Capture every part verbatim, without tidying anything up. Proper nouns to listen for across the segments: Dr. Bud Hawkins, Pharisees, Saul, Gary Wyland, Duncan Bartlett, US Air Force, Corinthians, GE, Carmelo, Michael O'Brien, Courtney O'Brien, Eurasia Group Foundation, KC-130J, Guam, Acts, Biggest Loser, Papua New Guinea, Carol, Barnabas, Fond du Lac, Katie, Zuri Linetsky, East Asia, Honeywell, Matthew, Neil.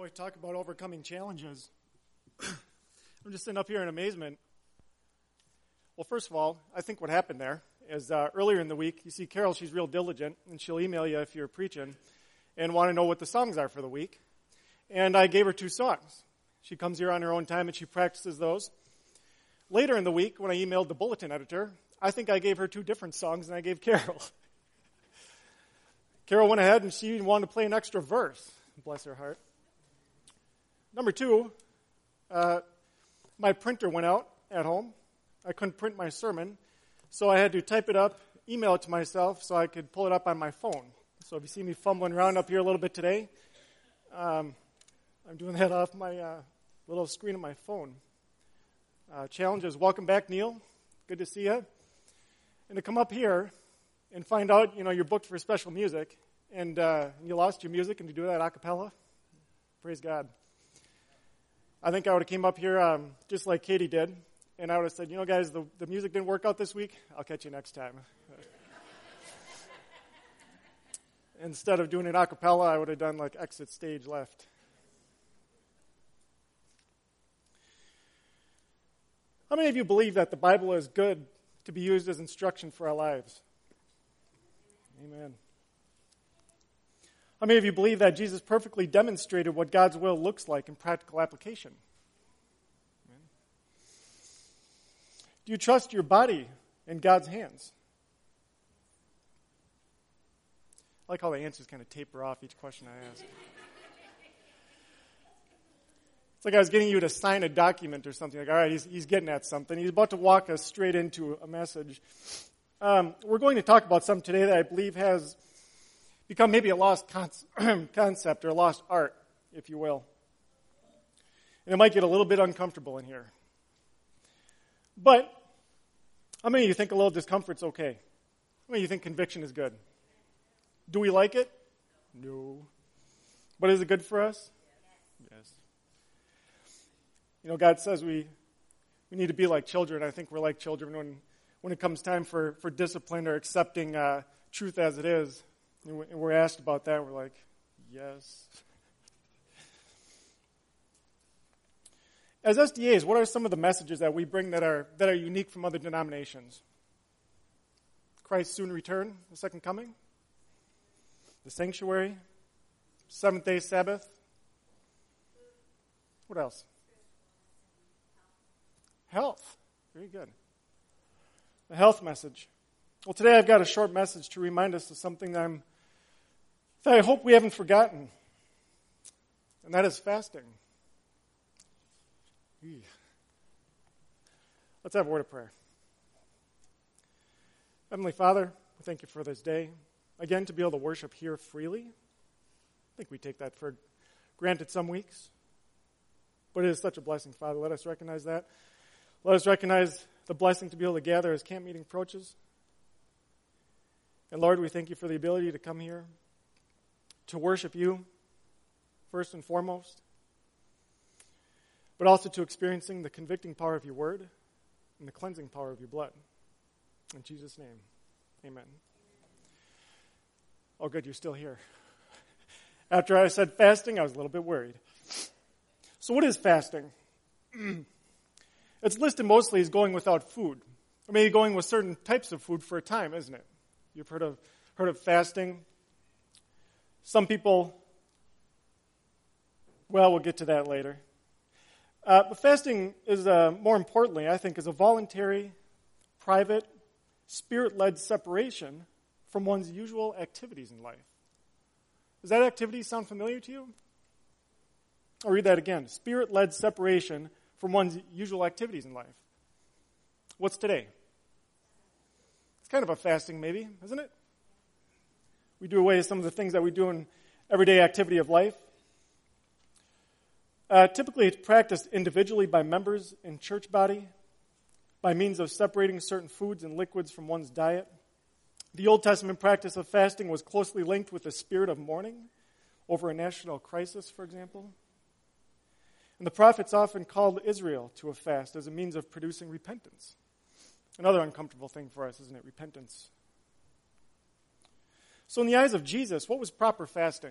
Boy, talk about overcoming challenges. I'm just sitting up here in amazement. Well, first of all, I think what happened there is uh, earlier in the week, you see Carol, she's real diligent, and she'll email you if you're preaching and want to know what the songs are for the week. And I gave her two songs. She comes here on her own time, and she practices those. Later in the week, when I emailed the bulletin editor, I think I gave her two different songs than I gave Carol. Carol went ahead, and she wanted to play an extra verse. Bless her heart. Number two, uh, my printer went out at home. I couldn't print my sermon, so I had to type it up, email it to myself so I could pull it up on my phone. So if you see me fumbling around up here a little bit today, um, I'm doing that off my uh, little screen of my phone. Uh, challenges, welcome back, Neil. Good to see you. And to come up here and find out, you know, you're booked for special music, and uh, you lost your music, and to do that a cappella, praise God. I think I would have came up here um, just like Katie did, and I would have said, you know, guys, the, the music didn't work out this week. I'll catch you next time. Instead of doing it a cappella, I would have done like exit stage left. How many of you believe that the Bible is good to be used as instruction for our lives? Amen. How many of you believe that Jesus perfectly demonstrated what God's will looks like in practical application? Amen. Do you trust your body in God's hands? I like how the answers kind of taper off each question I ask. It's like I was getting you to sign a document or something. Like, all right, he's, he's getting at something. He's about to walk us straight into a message. Um, we're going to talk about something today that I believe has become maybe a lost con- concept or a lost art, if you will. And it might get a little bit uncomfortable in here. But how many of you think a little discomfort's okay? How many of you think conviction is good? Do we like it? No. But is it good for us? Yes. Yes. You know, God says we we need to be like children. I think we're like children when, when it comes time for, for discipline or accepting uh, truth as it is. And we're asked about that, we're like, yes. As S D As, what are some of the messages that we bring that are that are unique from other denominations? Christ's soon return, the second coming, the sanctuary, seventh-day Sabbath. What else? Health. Very good. The health message. Well, today I've got a short message to remind us of something that I'm that I hope we haven't forgotten, and that is fasting. Eey. Let's have a word of prayer. Heavenly Father, we thank you for this day. Again, to be able to worship here freely. I think we take that for granted some weeks, but it is such a blessing, Father. Let us recognize that. Let us recognize the blessing to be able to gather as camp meeting approaches. And Lord, we thank you for the ability to come here, to worship you, first and foremost, but also to experiencing the convicting power of your word and the cleansing power of your blood. In Jesus' name, amen. Oh, good, you're still here. After I said fasting, I was a little bit worried. So what is fasting? It's listed mostly as going without food, or maybe going with certain types of food for a time, isn't it? You've heard of heard of fasting. Some people, well, we'll get to that later. Uh, but fasting is, uh, more importantly, I think, is a voluntary, private, spirit-led separation from one's usual activities in life. Does that activity sound familiar to you? I'll read that again. Spirit-led separation from one's usual activities in life. What's today? It's kind of a fasting maybe, isn't it? We do away with some of the things that we do in everyday activity of life. Uh, typically it's practiced individually by members in church body by means of separating certain foods and liquids from one's diet. The Old Testament practice of fasting was closely linked with the spirit of mourning over a national crisis, for example. And the prophets often called Israel to a fast as a means of producing repentance. Another uncomfortable thing for us, isn't it? Repentance. So in the eyes of Jesus, what was proper fasting?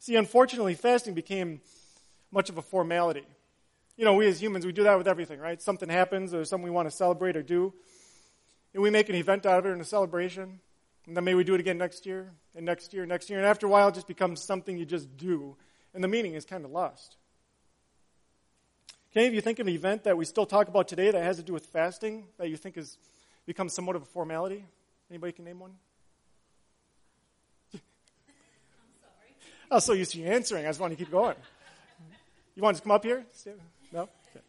See, unfortunately, fasting became much of a formality. You know, we as humans, we do that with everything, right? Something happens or something we want to celebrate or do, and we make an event out of it and a celebration, and then maybe we do it again next year and next year and next year, and after a while it just becomes something you just do, and the meaning is kind of lost. Can any of you think of an event that we still talk about today that has to do with fasting that you think has become somewhat of a formality? Anybody can name one? I'm sorry. I was so used to you answering. I just want to keep going. You want to come up here? No? Okay.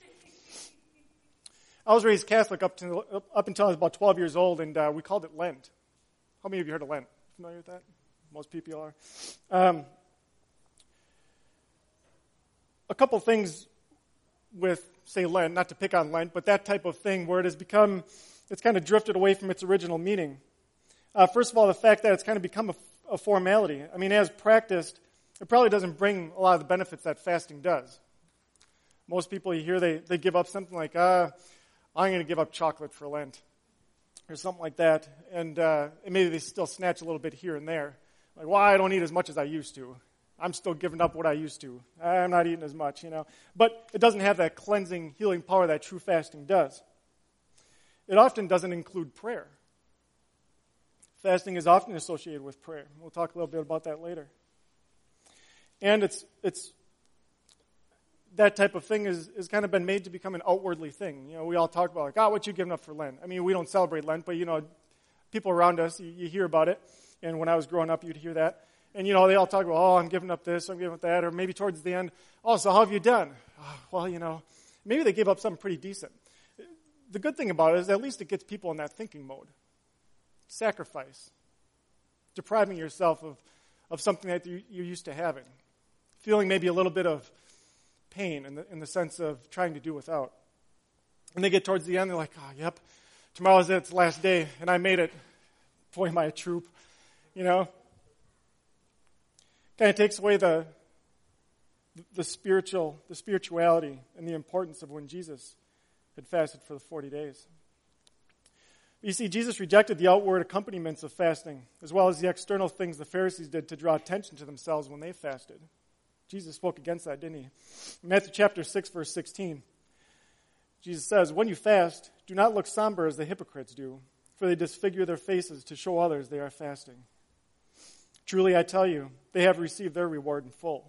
I was raised Catholic up to up until I was about twelve years old, and uh, we called it Lent. How many of you heard of Lent? Familiar with that? Most people are. Um, a couple things with, say, Lent, not to pick on Lent, but that type of thing where it has become, it's kind of drifted away from its original meaning. Uh, first of all, the fact that it's kind of become a, a formality. I mean, as practiced, it probably doesn't bring a lot of the benefits that fasting does. Most people you hear, they, they give up something like, uh, I'm going to give up chocolate for Lent, or something like that, and, uh, and maybe they still snatch a little bit here and there. Like, well, I don't eat as much as I used to. I'm still giving up what I used to. I'm not eating as much, you know. But it doesn't have that cleansing, healing power that true fasting does. It often doesn't include prayer. Fasting is often associated with prayer. We'll talk a little bit about that later. And it's it's that type of thing is, is kind of been made to become an outwardly thing. You know, we all talk about, like, ah, oh, what you giving up for Lent? I mean, we don't celebrate Lent, but, you know, people around us, you, you hear about it. And when I was growing up, you'd hear that. And, you know, they all talk about, oh, I'm giving up this, I'm giving up that, or maybe towards the end, oh, so how have you done? Oh, well, you know, maybe they gave up something pretty decent. The good thing about it is at least it gets people in that thinking mode. Sacrifice. Depriving yourself of, of something that you, you're used to having. Feeling maybe a little bit of pain in the, in the sense of trying to do without. And they get towards the end, they're like, oh, yep, tomorrow's its last day, and I made it. Boy, am I a troop, you know? Kind of takes away the the spiritual, the spirituality and the importance of when Jesus had fasted for the forty days. You see, Jesus rejected the outward accompaniments of fasting as well as the external things the Pharisees did to draw attention to themselves when they fasted. Jesus spoke against that, didn't he? In Matthew chapter six, verse sixteen, Jesus says, "When you fast, do not look somber as the hypocrites do, for they disfigure their faces to show others they are fasting. Truly, I tell you, they have received their reward in full.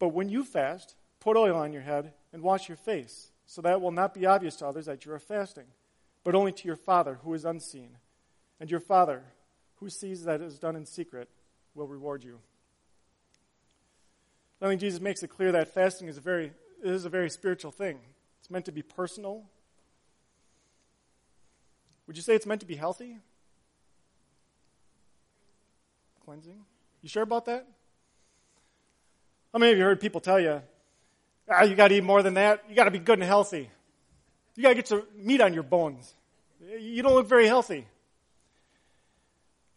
But when you fast, put oil on your head and wash your face, so that it will not be obvious to others that you are fasting, but only to your Father who is unseen. And your Father, who sees that it is done in secret, will reward you." I think Jesus makes it clear that fasting is a very, it is a very spiritual thing. It's meant to be personal. Would you say it's meant to be healthy? Cleansing? You sure about that? How many of you heard people tell you, ah, you got to eat more than that. You got to be good and healthy. You got to get some meat on your bones. You don't look very healthy.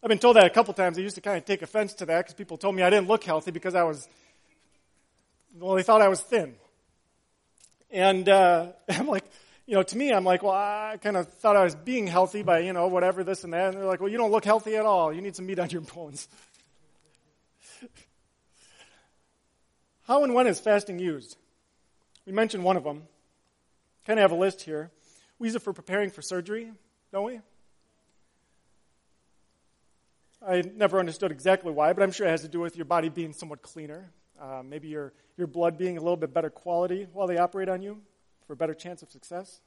I've been told that a couple times. I used to kind of take offense to that because people told me I didn't look healthy because I was, well, they thought I was thin. And uh, I'm like, you know, to me, I'm like, well, I kind of thought I was being healthy by, you know, whatever, this and that. And they're like, well, you don't look healthy at all. You need some meat on your bones. How and when is fasting used? We mentioned one of them. Kind of have a list here. We use it for preparing for surgery, don't we? I never understood exactly why, but I'm sure it has to do with your body being somewhat cleaner. Uh, maybe your, your blood being a little bit better quality while they operate on you, for a better chance of success.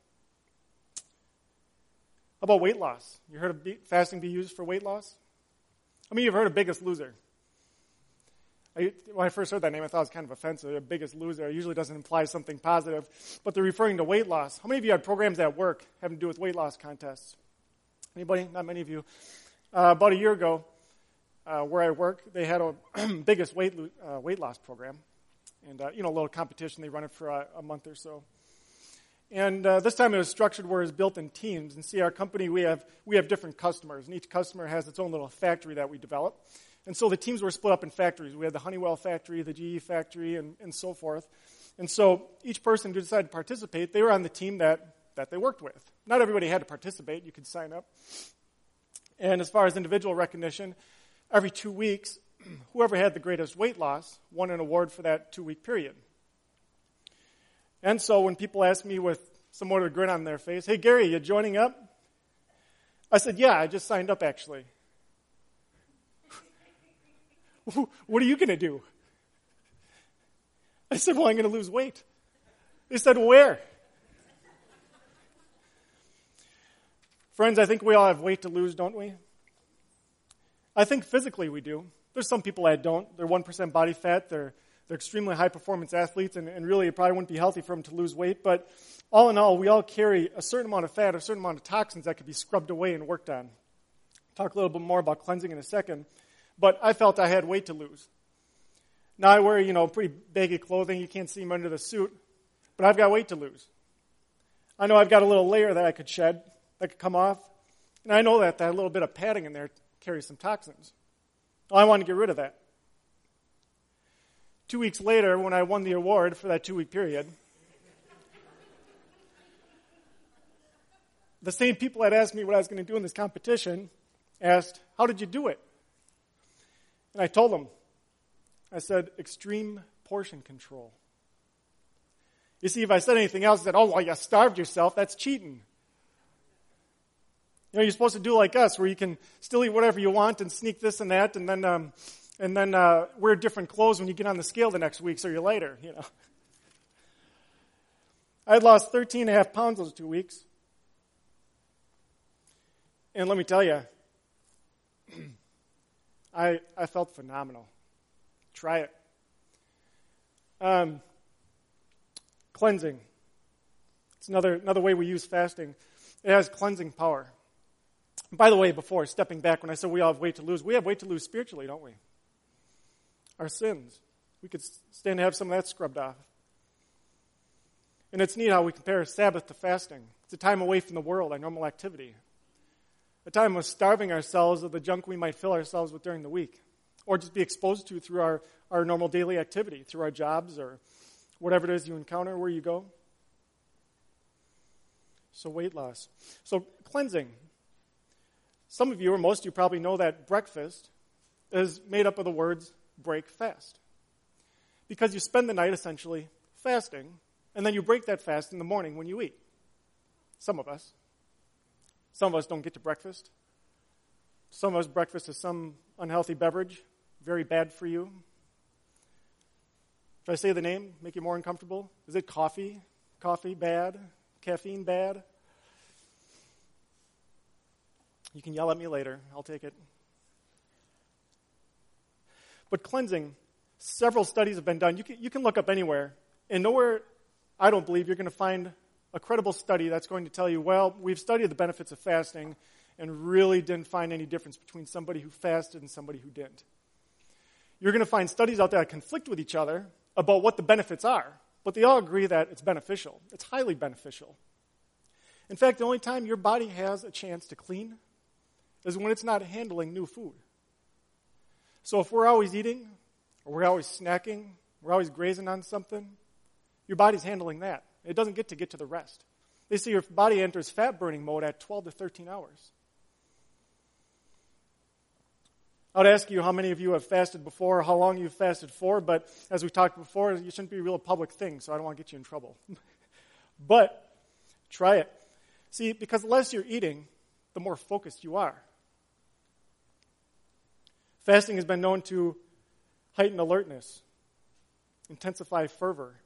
How about weight loss? You heard of fasting be used for weight loss? I mean, you've heard of Biggest Loser. I, when I first heard that name, I thought it was kind of offensive. Biggest Loser usually doesn't imply something positive, but they're referring to weight loss. How many of you had programs at work having to do with weight loss contests? Anybody? Not many of you. Uh, about a year ago, uh, where I work, they had a biggest weight lo- uh, weight loss program, and uh, you know, a little competition. They run it for a, a month or so. And uh, this time it was structured where it was built in teams. And see, our company, we have we have different customers, and each customer has its own little factory that we develop. And so the teams were split up in factories. We had the Honeywell factory, the G E factory, and, and so forth. And so each person who decided to participate, they were on the team that, that they worked with. Not everybody had to participate. You could sign up. And as far as individual recognition, every two weeks whoever had the greatest weight loss won an award for that two-week period. And so when people asked me with somewhat of a grin on their face, hey, Gary, you joining up? I said, yeah, I just signed up, actually. What are you going to do? I said, well, I'm going to lose weight. They said, where? Friends, I think we all have weight to lose, don't we? I think physically we do. There's some people that don't. They're one percent body fat. They're they're extremely high-performance athletes, and, and really it probably wouldn't be healthy for them to lose weight. But all in all, we all carry a certain amount of fat, a certain amount of toxins that could be scrubbed away and worked on. Talk a little bit more about cleansing in a second. But I felt I had weight to lose. Now I wear, you know, pretty baggy clothing. You can't see me under the suit. But I've got weight to lose. I know I've got a little layer that I could shed, that could come off. And I know that that little bit of padding in there carries some toxins. I wanted to get rid of that. Two weeks later, when I won the award for that two-week period, the same people that asked me what I was going to do in this competition asked, how did you do it? And I told them, I said, extreme portion control. You see, if I said anything else, I said, oh, well, you starved yourself, that's cheating. You know, you're supposed to do like us, where you can still eat whatever you want and sneak this and that, and then um, and then uh, wear different clothes when you get on the scale the next week, so you're lighter, you know. I had lost thirteen and a half pounds those two weeks. And let me tell you, I I felt phenomenal. Try it. Um, cleansing. It's another another way we use fasting. It has cleansing power. By the way, before, stepping back, when I said we all have weight to lose, we have weight to lose spiritually, don't we? Our sins. We could stand to have some of that scrubbed off. And it's neat how we compare Sabbath to fasting. It's a time away from the world, our normal activity. A time of starving ourselves of the junk we might fill ourselves with during the week. Or just be exposed to through our, our normal daily activity, through our jobs or whatever it is you encounter, where you go. So weight loss. So cleansing. Some of you, or most of you, probably know that breakfast is made up of the words break fast. Because you spend the night essentially fasting, and then you break that fast in the morning when you eat. Some of us. Some of us don't get to breakfast. Some of us breakfast is some unhealthy beverage, very bad for you. Should I say the name, make you more uncomfortable? Is it coffee? Coffee, bad? Caffeine, bad? You can yell at me later. I'll take it. But cleansing, several studies have been done. You can, you can look up anywhere. And nowhere, I don't believe, you're going to find a credible study that's going to tell you, well, we've studied the benefits of fasting and really didn't find any difference between somebody who fasted and somebody who didn't. You're going to find studies out there that conflict with each other about what the benefits are. But they all agree that it's beneficial. It's highly beneficial. In fact, the only time your body has a chance to clean is when it's not handling new food. So if we're always eating, or we're always snacking, we're always grazing on something, your body's handling that. It doesn't get to get to the rest. They say your body enters fat-burning mode at twelve to thirteen hours. I would ask you how many of you have fasted before, or how long you've fasted for, but as we talked before, you shouldn't be a real public thing, so I don't want to get you in trouble. But try it. See, because the less you're eating, the more focused you are. Fasting has been known to heighten alertness, intensify fervor.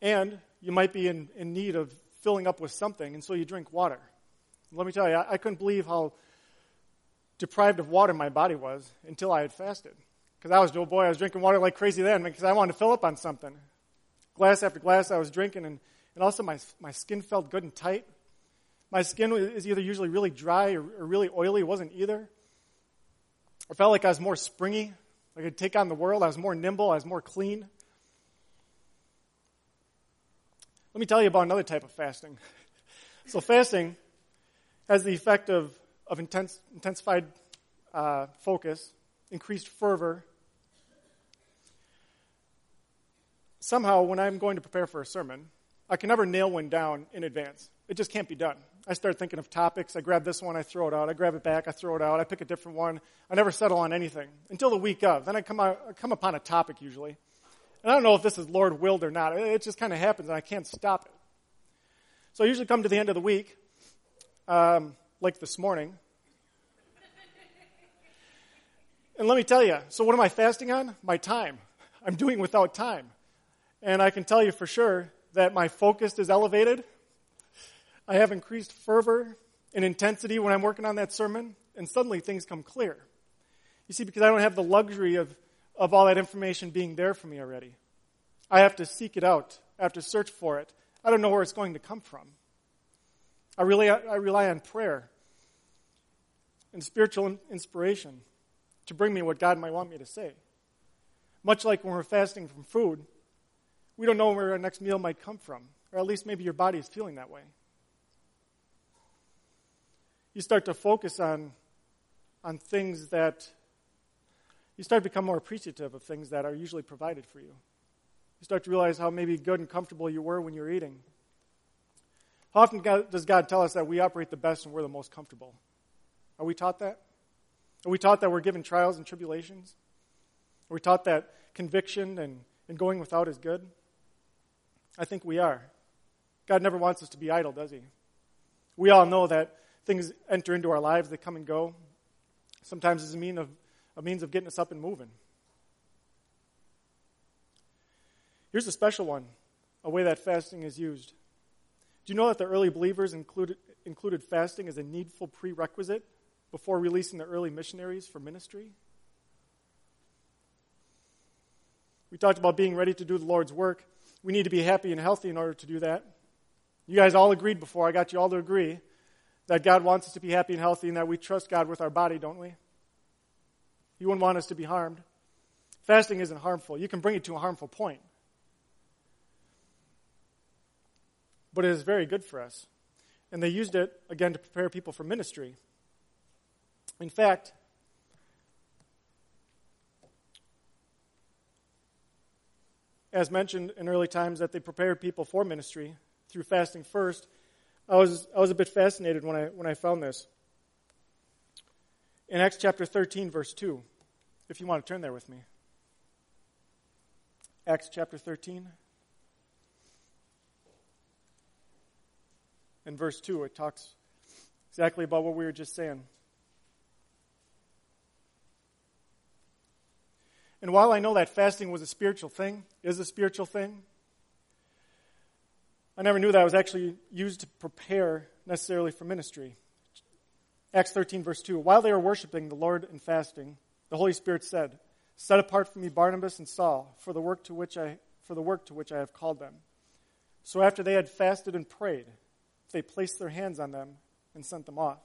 And you might be in, in need of filling up with something, and so you drink water. Let me tell you, I, I couldn't believe how deprived of water my body was until I had fasted. Because I was, oh boy, I was drinking water like crazy then because I wanted to fill up on something. Glass after glass I was drinking, and, and also my my skin felt good and tight. My skin is either usually really dry or, or really oily. It wasn't either. I felt like I was more springy. I could take on the world. I was more nimble. I was more clean. Let me tell you about another type of fasting. So fasting has the effect of, of intense, intensified uh, focus, increased fervor. Somehow, when I'm going to prepare for a sermon, I can never nail one down in advance. It just can't be done. I start thinking of topics. I grab this one, I throw it out. I grab it back, I throw it out. I pick a different one. I never settle on anything until the week of. Then I come out, I come upon a topic usually. And I don't know if this is Lord-willed or not. It just kind of happens, and I can't stop it. So I usually come to the end of the week, um, like this morning. And let me tell you, so what am I fasting on? My time. I'm doing without time. And I can tell you for sure that my focus is elevated. I have increased fervor and intensity when I'm working on that sermon, and suddenly things come clear. You see, because I don't have the luxury of, of all that information being there for me already. I have to seek it out. I have to search for it. I don't know where it's going to come from. I really I rely on prayer and spiritual inspiration to bring me what God might want me to say. Much like when we're fasting from food, we don't know where our next meal might come from, or at least maybe your body is feeling that way. You start to focus on, on things that, you start to become more appreciative of things that are usually provided for you. You start to realize how maybe good and comfortable you were when you were eating. How often God, does God tell us that we operate the best and we're the most comfortable? Are we taught that? Are we taught that we're given trials and tribulations? Are we taught that conviction and, and going without is good? I think we are. God never wants us to be idle, does he? We all know that things enter into our lives, they come and go. Sometimes it's a, mean of, a means of getting us up and moving. Here's a special one, a way that fasting is used. Do you know that the early believers included, included fasting as a needful prerequisite before releasing the early missionaries for ministry? We talked about being ready to do the Lord's work. We need to be happy and healthy in order to do that. You guys all agreed before, I got you all to agree, that God wants us to be happy and healthy and that we trust God with our body, don't we? He wouldn't want us to be harmed. Fasting isn't harmful. You can bring it to a harmful point. But it is very good for us. And they used it, again, to prepare people for ministry. In fact, as mentioned in early times, that they prepared people for ministry through fasting first. I was I was a bit fascinated when I when I found this. In Acts chapter thirteen, verse two, if you want to turn there with me. Acts chapter thirteen. And verse two, it talks exactly about what we were just saying. And while I know that fasting was a spiritual thing, is a spiritual thing, I never knew that it was actually used to prepare necessarily for ministry. Acts thirteen, verse two. While they were worshiping the Lord and fasting, the Holy Spirit said, "Set apart for me Barnabas and Saul for the work to which I for the work to which I have called them." So after they had fasted and prayed, they placed their hands on them and sent them off.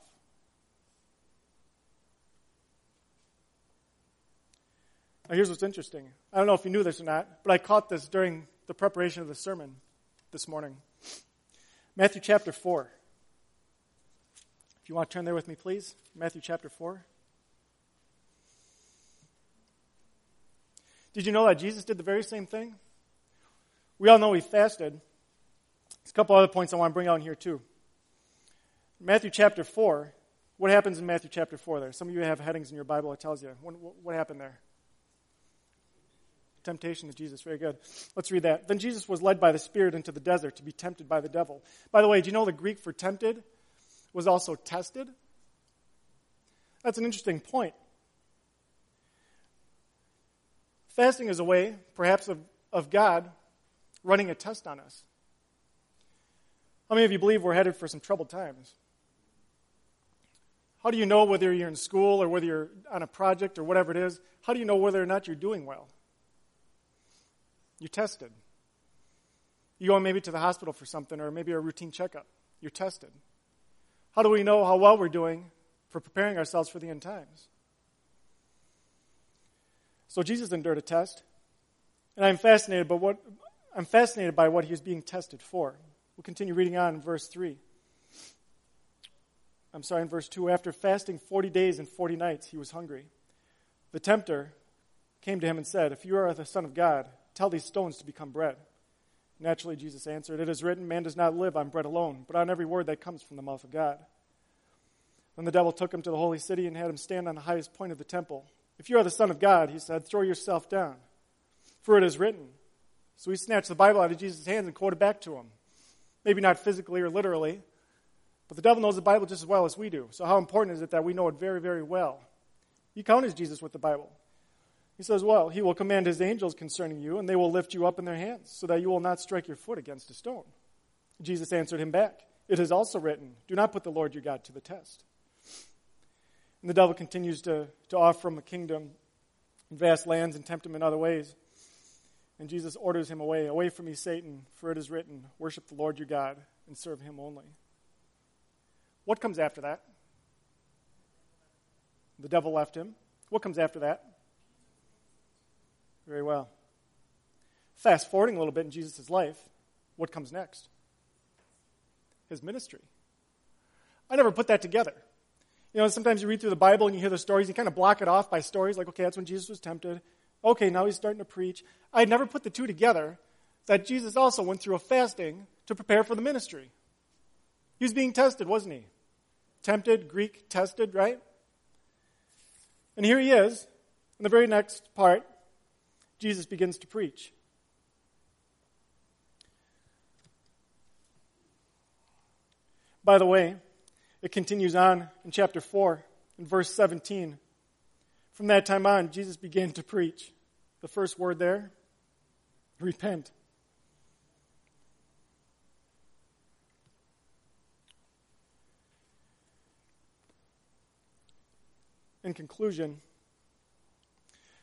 Now here's what's interesting. I don't know if you knew this or not, but I caught this during the preparation of the sermon this morning. Matthew chapter four. If you want to turn there with me, please. Matthew chapter four. Did you know that Jesus did the very same thing? We all know he fasted. There's a couple other points I want to bring out in here too. Matthew chapter four. What happens in Matthew chapter four there? Some of you have headings in your Bible that tells you. What, what happened there? Temptation of Jesus. Very good. Let's read that. Then Jesus was led by the Spirit into the desert to be tempted by the devil. By the way, do you know the Greek for tempted was also tested? That's an interesting point. Fasting is a way, perhaps, of, of God running a test on us. How many of you believe we're headed for some troubled times? How do you know whether you're in school or whether you're on a project or whatever it is? How do you know whether or not you're doing well? You're tested. You go maybe to the hospital for something or maybe a routine checkup. You're tested. How do we know how well we're doing for preparing ourselves for the end times? So Jesus endured a test, and I'm fascinated by what I'm fascinated by what he was being tested for. We'll continue reading on in verse three. I'm sorry, in verse two. After fasting forty days and forty nights, he was hungry. The tempter came to him and said, "If you are the Son of God, tell these stones to become bread." Naturally, Jesus answered, "It is written, man does not live on bread alone, but on every word that comes from the mouth of God." Then the devil took him to the holy city and had him stand on the highest point of the temple. "If you are the Son of God," he said, "throw yourself down, for it is written." So he snatched the Bible out of Jesus' hands and quoted back to him. Maybe not physically or literally, but the devil knows the Bible just as well as we do. So how important is it that we know it very, very well? He counters Jesus with the Bible. He says, well, he will command his angels concerning you, and they will lift you up in their hands, so that you will not strike your foot against a stone. Jesus answered him back, "It is also written, do not put the Lord your God to the test." And the devil continues to, to offer him a kingdom and vast lands and tempt him in other ways. And Jesus orders him away, "Away from me, Satan, for it is written, worship the Lord your God and serve him only." What comes after that? The devil left him. What comes after that? Very well. Fast forwarding a little bit in Jesus' life, what comes next? His ministry. I never put that together. You know, sometimes you read through the Bible and you hear the stories, you kind of block it off by stories, like, okay, that's when Jesus was tempted. Okay, now he's starting to preach. I never put the two together, that Jesus also went through a fasting to prepare for the ministry. He was being tested, wasn't he? Tempted, Greek, tested, right? And here he is, in the very next part, Jesus begins to preach. By the way, it continues on in chapter four, in verse seventeen. From that time on, Jesus began to preach. The first word there, repent. In conclusion,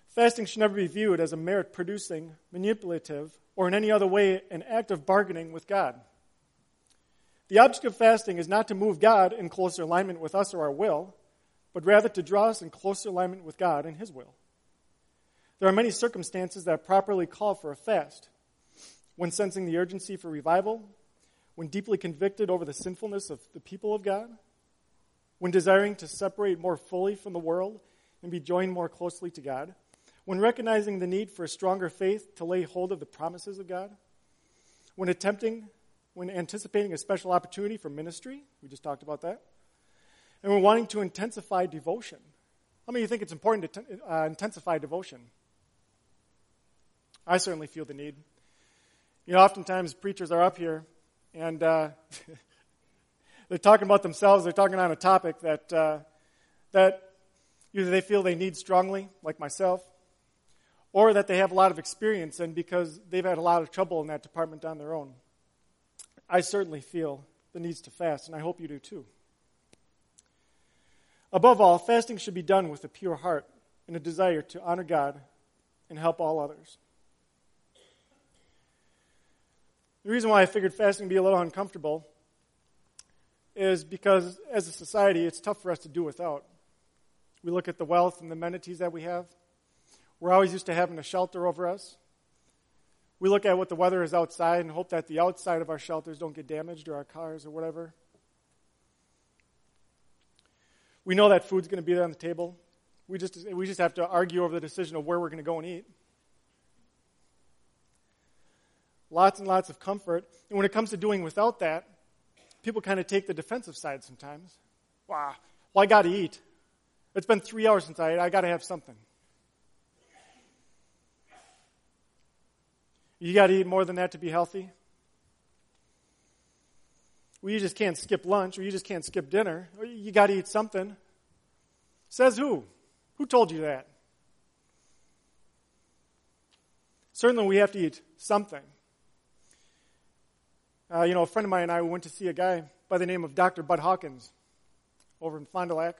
fasting should never be viewed as a merit-producing, manipulative, or in any other way an act of bargaining with God. The object of fasting is not to move God in closer alignment with us or our will, but rather to draw us in closer alignment with God and His will. There are many circumstances that properly call for a fast. When sensing the urgency for revival, when deeply convicted over the sinfulness of the people of God, when desiring to separate more fully from the world and be joined more closely to God, when recognizing the need for a stronger faith to lay hold of the promises of God, when attempting when anticipating a special opportunity for ministry, we just talked about that, and we're wanting to intensify devotion. How many of you think it's important to t- uh, intensify devotion? I certainly feel the need. You know, oftentimes preachers are up here, and uh, they're talking about themselves. They're talking on a topic that uh, that either they feel they need strongly, like myself, or that they have a lot of experience in because they've had a lot of trouble in that department on their own. I certainly feel the need to fast, and I hope you do too. Above all, fasting should be done with a pure heart and a desire to honor God and help all others. The reason why I figured fasting would be a little uncomfortable is because as a society, it's tough for us to do without. We look at the wealth and the amenities that we have. We're always used to having a shelter over us. We look at what the weather is outside and hope that the outside of our shelters don't get damaged or our cars or whatever. We know that food's going to be there on the table. We just we just have to argue over the decision of where we're going to go and eat. Lots and lots of comfort. And when it comes to doing without that, people kind of take the defensive side sometimes. Wow, well, I got to eat. It's been three hours since I ate. I got to have something. You got to eat more than that to be healthy. Well, you just can't skip lunch, or you just can't skip dinner. Or you got to eat something. Says who? Who told you that? Certainly we have to eat something. Uh, you know, a friend of mine and I went to see a guy by the name of Doctor Bud Hawkins over in Fond du Lac.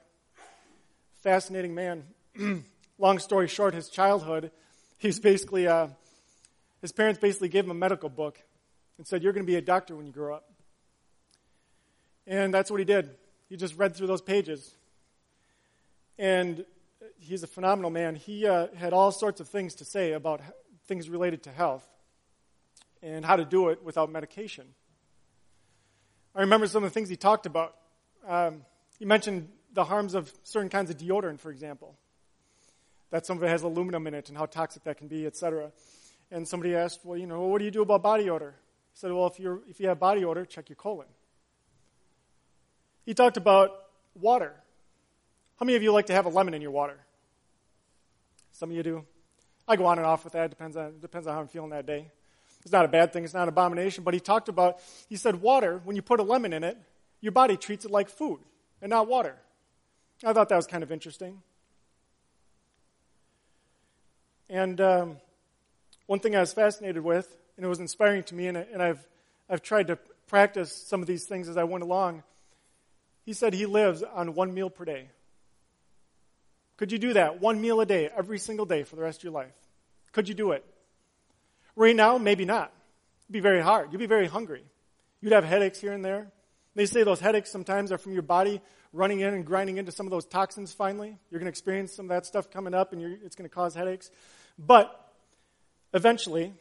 Fascinating man. Long story short, his childhood, he's basically... Uh, His parents basically gave him a medical book and said, "You're going to be a doctor when you grow up." And that's what he did. He just read through those pages. And he's a phenomenal man. He uh, had all sorts of things to say about things related to health and how to do it without medication. I remember some of the things he talked about. Um, he mentioned the harms of certain kinds of deodorant, for example, that some of it has aluminum in it and how toxic that can be, et cetera. And somebody asked, well, you know, what do you do about body odor? said, well, if you're if you have body odor, check your colon. He talked about water. How many of you like to have a lemon in your water? Some of you do. I go on and off with that. It depends on, depends on how I'm feeling that day. It's not a bad thing. It's not an abomination. But he talked about, he said, water, when you put a lemon in it, your body treats it like food and not water. I thought that was kind of interesting. And um, one thing I was fascinated with, and it was inspiring to me, and, and I've I've tried to practice some of these things as I went along. He said he lives on one meal per day. Could you do that? One meal a day, every single day for the rest of your life. Could you do it? Right now, maybe not. It'd be very hard. You'd be very hungry. You'd have headaches here and there. They say those headaches sometimes are from your body running in and grinding into some of those toxins finally. You're going to experience some of that stuff coming up, and you're, it's going to cause headaches. But eventually,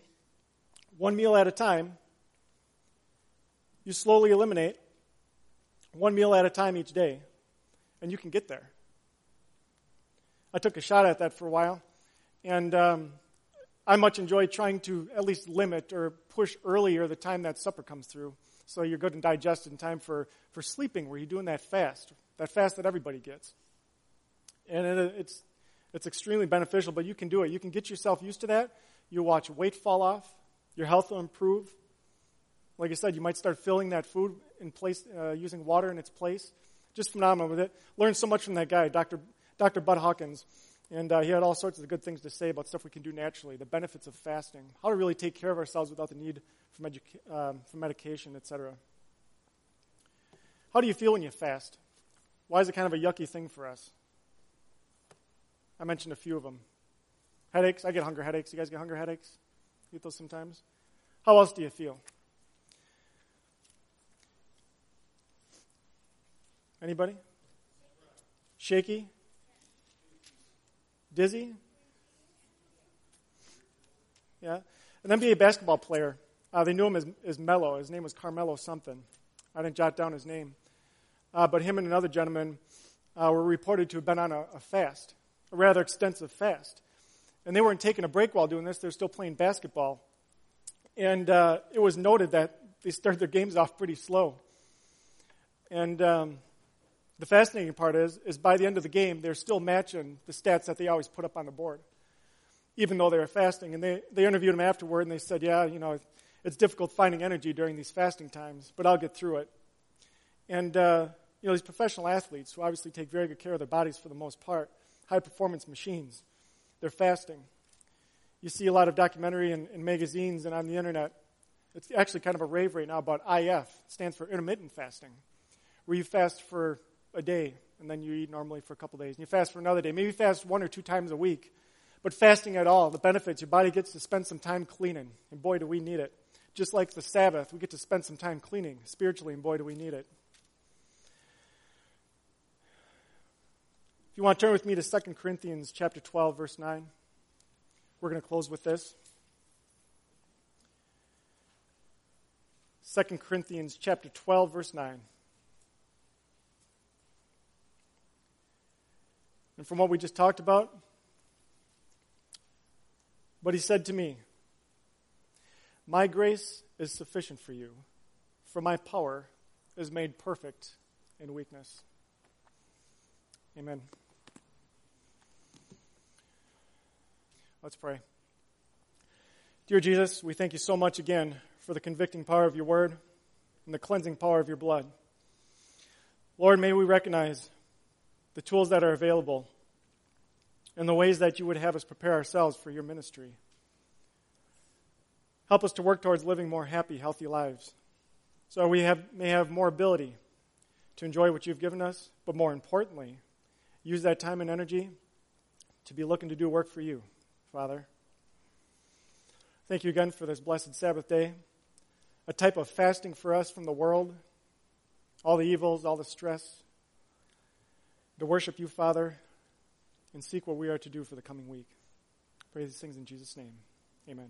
one meal at a time, you slowly eliminate one meal at a time each day, and you can get there. I took a shot at that for a while, and um, I much enjoy trying to at least limit or push earlier the time that supper comes through. So you're good and digested in time for, for sleeping, where you're doing that fast, that fast that everybody gets. And it, it's it's extremely beneficial, but you can do it. You can get yourself used to that. You'll watch weight fall off. Your health will improve. Like I said, you might start filling that food in place, uh, using water in its place. Just phenomenal with it. Learned so much from that guy, Doctor Doctor Bud Hawkins. And uh, he had all sorts of good things to say about stuff we can do naturally, the benefits of fasting, how to really take care of ourselves without the need for, medica- um, for medication, et cetera. How do you feel when you fast? Why is it kind of a yucky thing for us? I mentioned a few of them. Headaches. I get hunger headaches. You guys get hunger headaches? You get those sometimes? How else do you feel? Anybody? Shaky? Dizzy? Yeah. An N B A basketball player, uh, they knew him as, as Mello. His name was Carmelo something. I didn't jot down his name. Uh, but him and another gentleman uh, were reported to have been on a, a fast, a rather extensive fast. And they weren't taking a break while doing this. They were still playing basketball. And uh, it was noted that they started their games off pretty slow. And Um, The fascinating part is, is by the end of the game, they're still matching the stats that they always put up on the board, even though they were fasting. And they, they interviewed him afterward, and they said, yeah, you know, it's difficult finding energy during these fasting times, but I'll get through it. And, uh, you know, these professional athletes who obviously take very good care of their bodies for the most part, high-performance machines, they're fasting. You see a lot of documentary in, in magazines and on the Internet. It's actually kind of a rave right now about I F. It stands for intermittent fasting, where you fast for a day, and then you eat normally for a couple days, and you fast for another day. Maybe fast one or two times a week, but fasting at all, the benefits, your body gets to spend some time cleaning, and boy, do we need it. Just like the Sabbath, we get to spend some time cleaning spiritually, and boy, do we need it. If you want to turn with me to Second Corinthians chapter twelve, verse nine, we're going to close with this. Second Corinthians chapter twelve, verse nine. And from what we just talked about, but he said to me, my grace is sufficient for you, for my power is made perfect in weakness. Amen. Let's pray. Dear Jesus, we thank you so much again for the convicting power of your word and the cleansing power of your blood. Lord, may we recognize the tools that are available, and the ways that you would have us prepare ourselves for your ministry. Help us to work towards living more happy, healthy lives, so we have, may have more ability to enjoy what you've given us, but more importantly, use that time and energy to be looking to do work for you, Father. Thank you again for this blessed Sabbath day, a type of fasting for us from the world, all the evils, all the stress, to worship you, Father, and seek what we are to do for the coming week. Pray these things in Jesus' name. Amen.